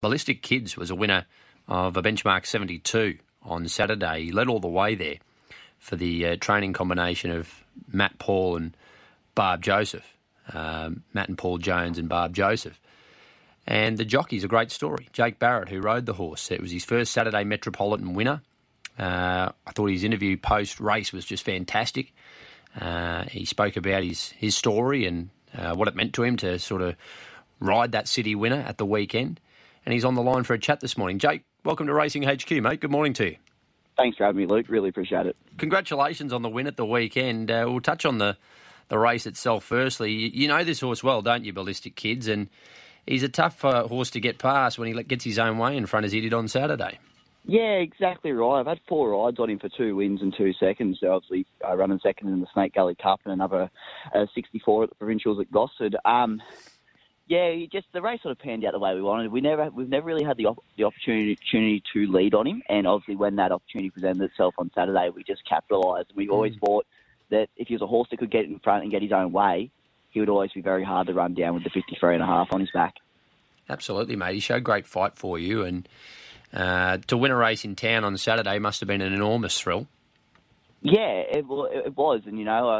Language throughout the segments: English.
Ballistic Kids was a winner of a benchmark 72 on Saturday. He led all the way there for the training combination of Matt, Paul and Barb Joseph. Matt and Paul Jones and Barb Joseph. And the jockey's a great story. Jake Barrett, who rode the horse. It was his first Saturday Metropolitan winner. I thought his interview post-race was just fantastic. He spoke about his story and what it meant to him to sort of ride that city winner at the weekend. And he's on the line for a chat this morning. Jake, welcome to Racing HQ, mate. Good morning to you. Thanks for having me, Luke. Really appreciate it. Congratulations on the win at the weekend. We'll touch on the race itself firstly. You know this horse well, don't you, Ballistic Kids? And he's a tough horse to get past when he gets his own way in front as he did on Saturday. Yeah, exactly right. I've had four rides on him for 2 wins and 2 seconds. So obviously, running second in the Snake Gully Cup and another 64 at the Provincials at Gosford. Yeah, the race sort of panned out the way we wanted. We've never really had the opportunity to lead on him. And obviously, when that opportunity presented itself on Saturday, we just capitalised. We always thought that if he was a horse that could get in front and get his own way, he would always be very hard to run down with the 53.5 on his back. Absolutely, mate. He showed great fight for you. And to win a race in town on Saturday must have been an enormous thrill. Yeah, it was. And, you know,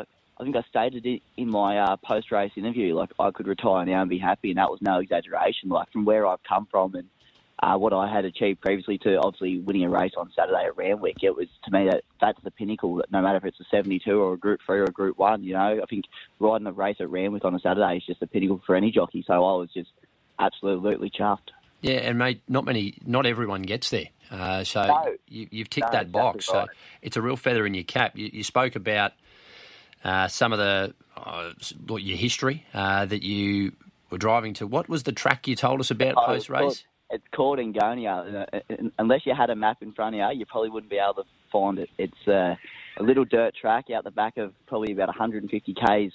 I think I stated it in my post-race interview, like, I could retire now and be happy, and that was no exaggeration. Like, from where I've come from and what I had achieved previously to obviously winning a race on Saturday at Randwick, it was, to me, that's the pinnacle, no matter if it's a 72 or a Group 3 or a Group 1, you know. I think riding a race at Randwick on a Saturday is just the pinnacle for any jockey, so I was just absolutely chuffed. Yeah, and mate, not everyone gets there, so no, you've ticked that box, exactly right. So it's a real feather in your cap. You spoke about some of your history that you were driving to. What was the track you told us about post-race? It's called Enngonia. Unless you had a map in front of you probably wouldn't be able to find it. It's a little dirt track out the back of probably about 150 k's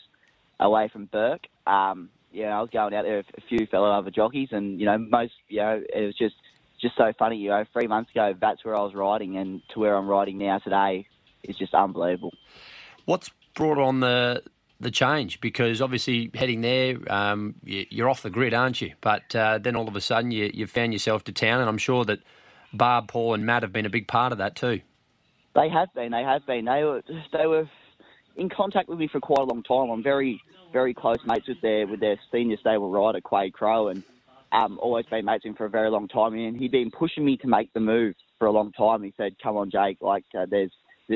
away from Bourke. I was going out there with a few fellow other jockeys, and, you know, it was just so funny. You know, 3 months ago, that's where I was riding, and to where I'm riding now today is just unbelievable. What's brought on the change? Because obviously heading there, you're off the grid, aren't you? But then all of a sudden you've found yourself to town, and I'm sure that Barb, Paul and Matt have been a big part of that too. They have been. They were in contact with me for quite a long time. I'm very, very close mates with their senior stable rider, Quade Crow, and always been mates with him for a very long time. And he'd been pushing me to make the move for a long time. He said, come on, Jake, like,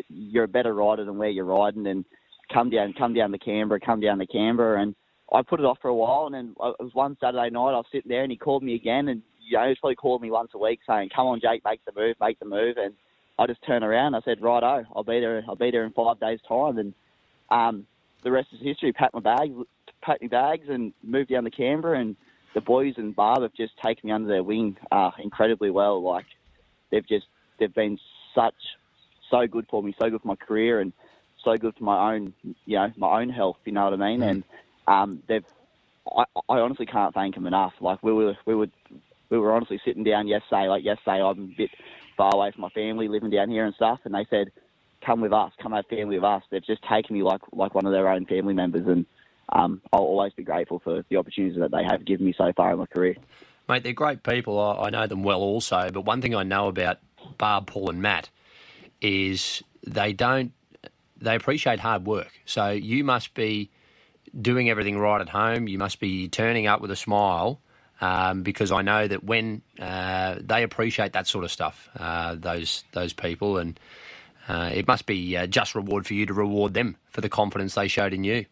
you're a better rider than where you're riding, and come down to Canberra. And I put it off for a while, and then it was one Saturday night, I was sitting there and he called me again, and, you know, he's probably called me once a week saying, come on, Jake, make the move. And I just turned around and I said, righto, I'll be there in 5 days' time. And the rest is history. Packed my bags and moved down to Canberra, and the boys and Barb have just taken me under their wing incredibly well. Like, they've been so good for me, so good for my career, and so good for my own health, you know what I mean? Mm. And I honestly can't thank them enough. Like, we were honestly sitting down yesterday, I'm a bit far away from my family, living down here and stuff, and they said, come with us, come have family with us. They've just taken me like one of their own family members, and I'll always be grateful for the opportunities that they have given me so far in my career. Mate, they're great people. I know them well also, but one thing I know about Barb, Paul and Matt is they appreciate hard work. So you must be doing everything right at home. You must be turning up with a smile because I know that when they appreciate that sort of stuff, those people, and it must be a just reward for you to reward them for the confidence they showed in you.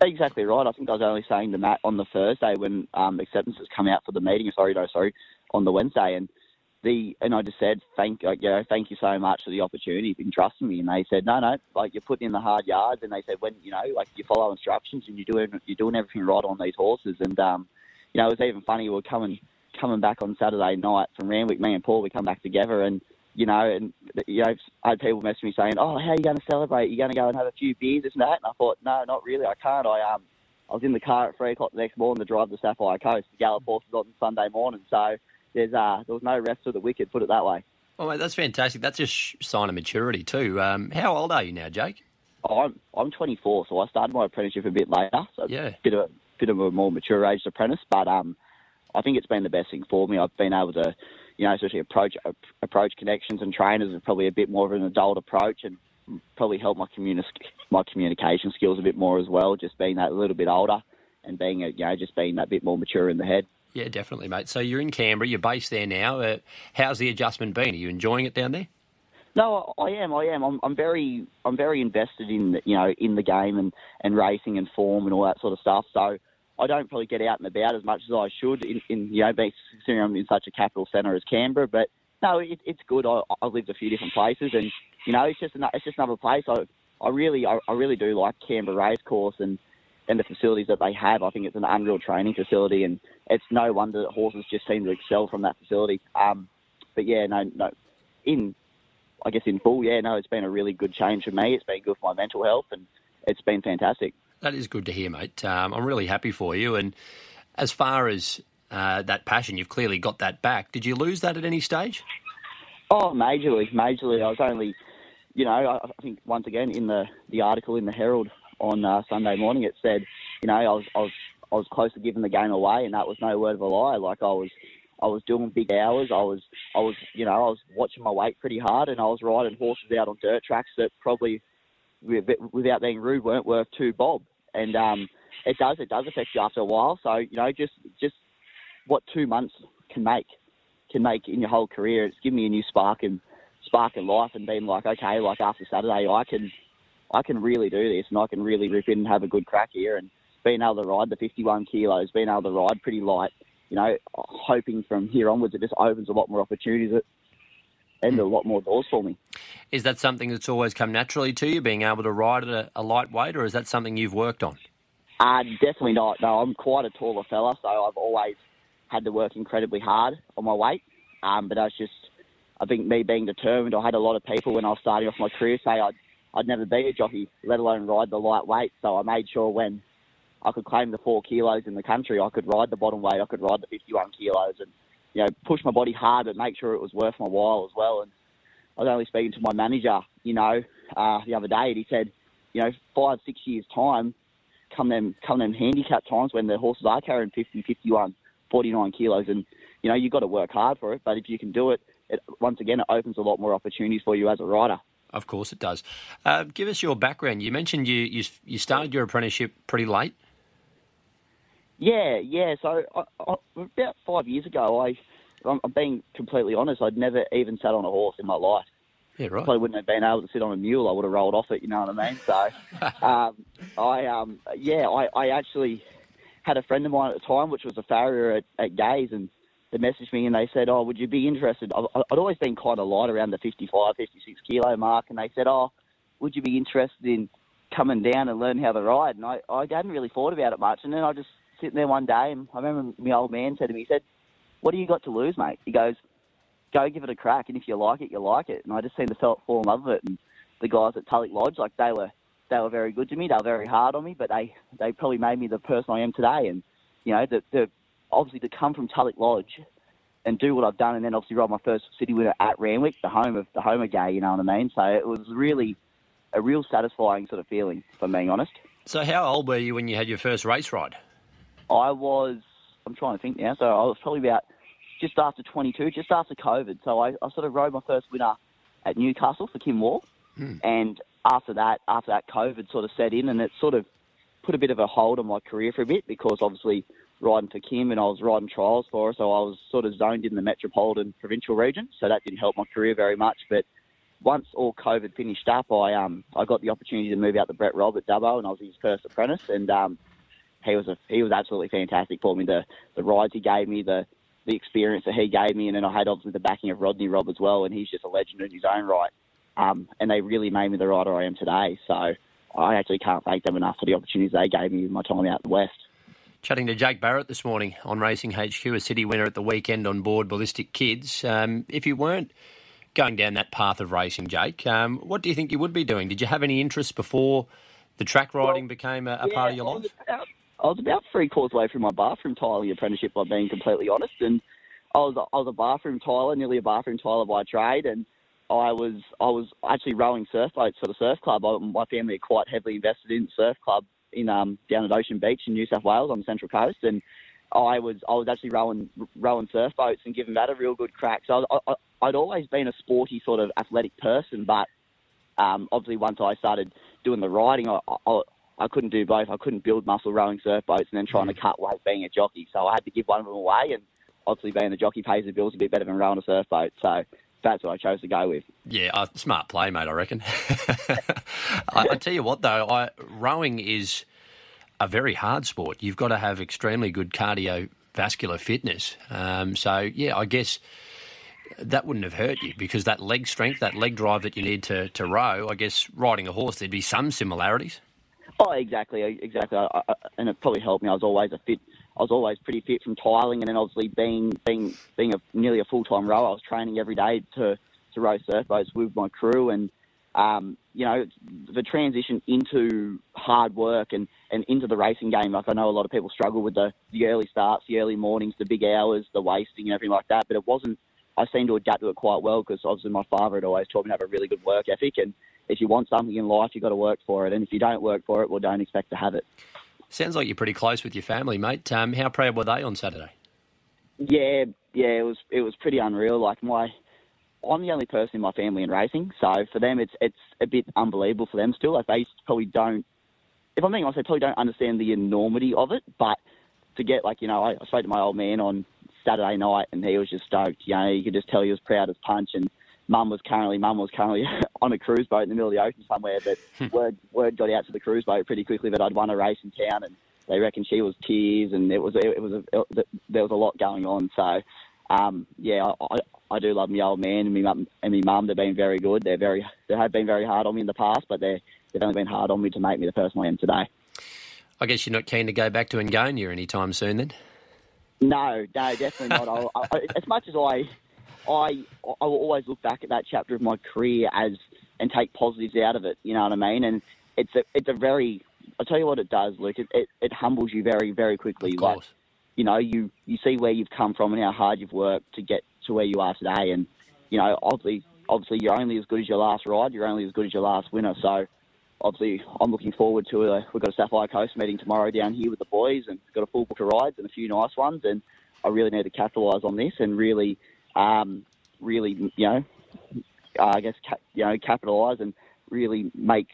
Exactly right. I think I was only saying to Matt on the Thursday when acceptances come out for the meeting, on the Wednesday, and I just said, thank you so much for the opportunity and trusting me. And they said, no, like, you're putting in the hard yards. And they said, when, you know, like, you follow instructions and you're doing everything right on these horses. And it was even funny. We were coming back on Saturday night from Randwick. Me and Paul, we come back together, and I had people message me saying, oh, how are you going to celebrate? You're going to go and have a few beers, isn't that? And I thought, no, not really. I can't. I was in the car at 3 o'clock the next morning to drive the Sapphire Coast. The gallop horse was on Sunday morning, so. There was no rest for the wicked, put it that way. Oh, mate, that's fantastic. That's a sign of maturity too. How old are you now, Jake? I'm 24, so I started my apprenticeship a bit later. So yeah, a bit of a more mature aged apprentice. But I think it's been the best thing for me. I've been able to, you know, especially approach connections and trainers with probably a bit more of an adult approach, and probably help my communication skills a bit more as well, just being that little bit older and being, you know, just being that bit more mature in the head. Yeah, definitely, mate. So you're in Canberra, you're based there now. How's the adjustment been? Are you enjoying it down there? No, I am. I'm very invested in, you know, in the game and racing and form and all that sort of stuff. So I don't probably get out and about as much as I should, in you know, considering I'm in such a capital centre as Canberra. But no, it's good. I've lived a few different places, and you know, it's just another place. I really do like Canberra Racecourse and the facilities that they have. I think it's an unreal training facility, and it's no wonder that horses just seem to excel from that facility. But yeah, no, in full, yeah, no, it's been a really good change for me. It's been good for my mental health, and it's been fantastic. That is good to hear, mate. I'm really happy for you. And as far as that passion, you've clearly got that back. Did you lose that at any stage? Oh, majorly. I was only, you know, I think once again in the article in the Herald on Sunday morning, it said, you know, I was close to giving the game away, and that was no word of a lie. Like I was doing big hours. I was, you know, I was watching my weight pretty hard, and I was riding horses out on dirt tracks that probably, without being rude, weren't worth two bob. And it does affect you after a while. So, you know, just what 2 months can make in your whole career. It's given me a new spark in life, and being like, okay, like after Saturday, I can really do this, and I can really rip in and have a good crack here. And being able to ride the 51 kilos, being able to ride pretty light, you know, hoping from here onwards, it just opens a lot more opportunities and a lot more doors for me. Is that something that's always come naturally to you, being able to ride at a lightweight, or is that something you've worked on? Definitely not. No, I'm quite a taller fella, so I've always had to work incredibly hard on my weight. But I was just, I think me being determined, I had a lot of people when I was starting off my career say I'd never be a jockey, let alone ride the lightweight. So I made sure when I could claim the 4 kilos in the country, I could ride the bottom weight, I could ride the 51 kilos and, you know, push my body hard but make sure it was worth my while as well. And I was only speaking to my manager, you know, the other day, and he said, you know, 5-6 years' time, come them handicap times when the horses are carrying 50, 51, 49 kilos, and, you know, you've got to work hard for it. But if you can do it, once again, it opens a lot more opportunities for you as a rider. Of course it does. Give us your background. You mentioned you started your apprenticeship pretty late. Yeah. So about 5 years ago, I'm being completely honest, I'd never even sat on a horse in my life. Yeah, right. I probably wouldn't have been able to sit on a mule. I would have rolled off it, you know what I mean? So I actually had a friend of mine at the time, which was a farrier at Gay's, and they messaged me and they said, oh, would you be interested? I'd always been kind of light around the 55, 56 kilo mark. And they said, oh, would you be interested in coming down and learn how to ride? And I hadn't really thought about it much. And then I just sitting there one day, and I remember my old man said to me, he said, what do you got to lose, mate? He goes, go give it a crack. And if you like it, you like it. And I just seemed to fall in love with it. And the guys at Tulloch Lodge, like they were very good to me. They were very hard on me, but they probably made me the person I am today. And, you know, obviously to come from Tulloch Lodge and do what I've done, and then obviously ride my first city winner at Randwick, the home of Gay, you know what I mean? So it was really a real satisfying sort of feeling, if I'm being honest. So how old were you when you had your first race ride? I'm trying to think now, so I was probably about just after 22, just after COVID. So I sort of rode my first winner at Newcastle for Kim Wall. Mm. And after that COVID sort of set in, and it sort of put a bit of a hold on my career for a bit, because obviously riding for Kim and I was riding trials for her, so I was sort of zoned in the metropolitan provincial region, so that didn't help my career very much. But once all COVID finished up, I got the opportunity to move out to Brett Robb at Dubbo, and I was his first apprentice, and he was absolutely fantastic for me. The rides he gave me, the experience that he gave me, and then I had obviously the backing of Rodney Rob as well, and he's just a legend in his own right. And they really made me the rider I am today, so I actually can't thank them enough for the opportunities they gave me in my time out the West. Chatting to Jake Barrett this morning on Racing HQ, a city winner at the weekend on board Ballistic Kids. If you weren't going down that path of racing, Jake, what do you think you would be doing? Did you have any interest before the track riding became a part of your life? I was about 3 quarters away from my bathroom tiling apprenticeship, by being completely honest, and I was a bathroom tiler, nearly a bathroom tiler by trade, and I was actually rowing surf boats for the surf club. My family are quite heavily invested in the surf club down at Ocean Beach in New South Wales on the Central Coast, and I was actually rowing surf boats and giving that a real good crack. So I'd always been a sporty sort of athletic person, but obviously once I started doing the riding, I couldn't do both. I couldn't build muscle rowing surf boats and then trying to cut weight being a jockey. So I had to give one of them away, and obviously being the jockey pays the bills a bit better than rowing a surf boat. So that's what I chose to go with. Yeah, smart play, mate, I reckon. I tell you what, though, rowing is a very hard sport. You've got to have extremely good cardiovascular fitness. So, yeah, I guess that wouldn't have hurt you because that leg strength, that leg drive that you need to row, I guess riding a horse, there'd be some similarities. Oh, exactly. And it probably helped me. I was always pretty fit from tiling, and then obviously being nearly a full-time rower, I was training every day to row surf boats with my crew. And, you know, the transition into hard work and into the racing game, like I know a lot of people struggle with the early starts, the early mornings, the big hours, the wasting and everything like that. But it wasn't, I seemed to adapt to it quite well because obviously my father had always taught me to have a really good work ethic. And if you want something in life, you've got to work for it. And if you don't work for it, well, don't expect to have it. Sounds like you're pretty close with your family, mate. How proud were they on Saturday? Yeah, it was pretty unreal. Like I'm the only person in my family in racing, so for them it's a bit unbelievable for them still. Like they probably don't, if I'm being honest, they probably don't understand the enormity of it. But to get like, you know, I spoke to my old man on Saturday night and he was just stoked. You know, you could just tell he was proud as punch. And Mum was currently on a cruise boat in the middle of the ocean somewhere, but word got out to the cruise boat pretty quickly that I'd won a race in town, and they reckon she was tears, and there was a lot going on. So, yeah, I do love my old man and my mum. They've been very good. They have been very hard on me in the past, but they've only been hard on me to make me the person I am today. I guess you're not keen to go back to Enngonia anytime soon, then? No, definitely not. As much as I will always look back at that chapter of my career and take positives out of it. You know what I mean? And it's a very, I'll tell you what it does, Luke. It humbles you very, very quickly. Of course. Like, you know, you see where you've come from and how hard you've worked to get to where you are today. And, you know, obviously you're only as good as your last ride. You're only as good as your last winner. So, obviously, I'm looking forward to it. We've got a Sapphire Coast meeting tomorrow down here with the boys, and we've got a full book of rides and a few nice ones. And I really need to capitalise on this and really, you know, I guess, you know, capitalise and really make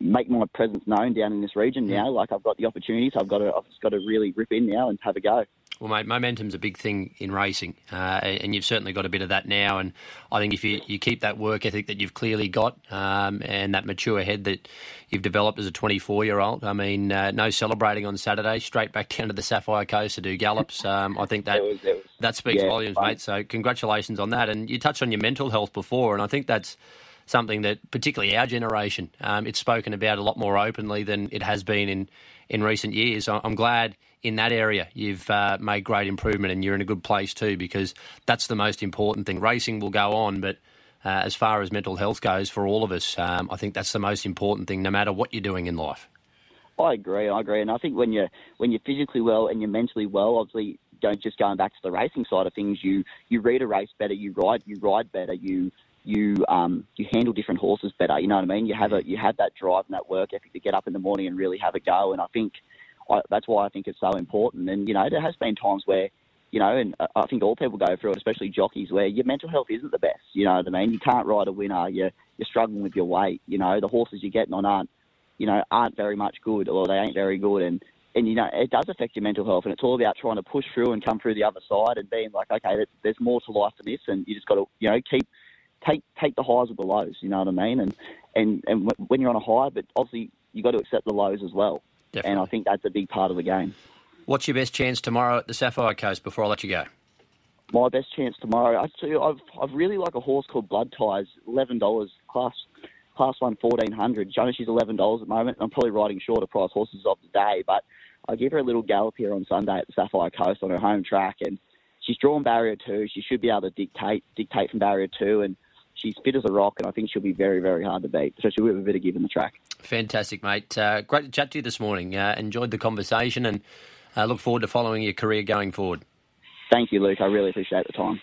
my presence known down in this region now. Like I've got the opportunities, I've just got to really rip in now and have a go. Well, mate, momentum's a big thing in racing, and you've certainly got a bit of that now. And I think if you keep that work ethic that you've clearly got, and that mature head that you've developed as a 24-year-old, I mean, no celebrating on Saturday, straight back down to the Sapphire Coast to do gallops. I think that speaks volumes, mate. So congratulations on that. And you touched on your mental health before, and I think that's something that particularly our generation, it's spoken about a lot more openly than it has been in recent years. I'm glad in that area you've made great improvement and you're in a good place too, because that's the most important thing. Racing will go on, but as far as mental health goes for all of us, I think that's the most important thing no matter what you're doing in life. I agree. And I think when you're physically well and you're mentally well, obviously don't just going back to the racing side of things, you read a race better, you ride better, you handle different horses better. You know what I mean? You have that drive and that work ethic to get up in the morning and really have a go. And I think that's why I think it's so important. And, you know, there has been times where, you know, and I think all people go through it, especially jockeys, where your mental health isn't the best. You know what I mean? You can't ride a winner. You're struggling with your weight. You know, the horses you're getting on aren't very much good, or they ain't very good. And, you know, it does affect your mental health, and it's all about trying to push through and come through the other side and being like, okay, there's more to life than this. And you just got to, you know, take the highs with the lows, you know what I mean? And when you're on a high, but obviously you've got to accept the lows as well. Definitely. And I think that's a big part of the game. What's your best chance tomorrow at the Sapphire Coast before I let you go? My best chance tomorrow, I've really like a horse called Blood Ties, $11, class 1, 1400. She's $11 at the moment. I'm probably riding shorter price horses of the day, but I give her a little gallop here on Sunday at the Sapphire Coast on her home track, and she's drawn barrier 2. She should be able to dictate from barrier 2, and she's fit as a rock, and I think she'll be very, very hard to beat. So she'll have a bit of give in the track. Fantastic, mate. Great to chat to you this morning. Enjoyed the conversation and look forward to following your career going forward. Thank you, Luke. I really appreciate the time.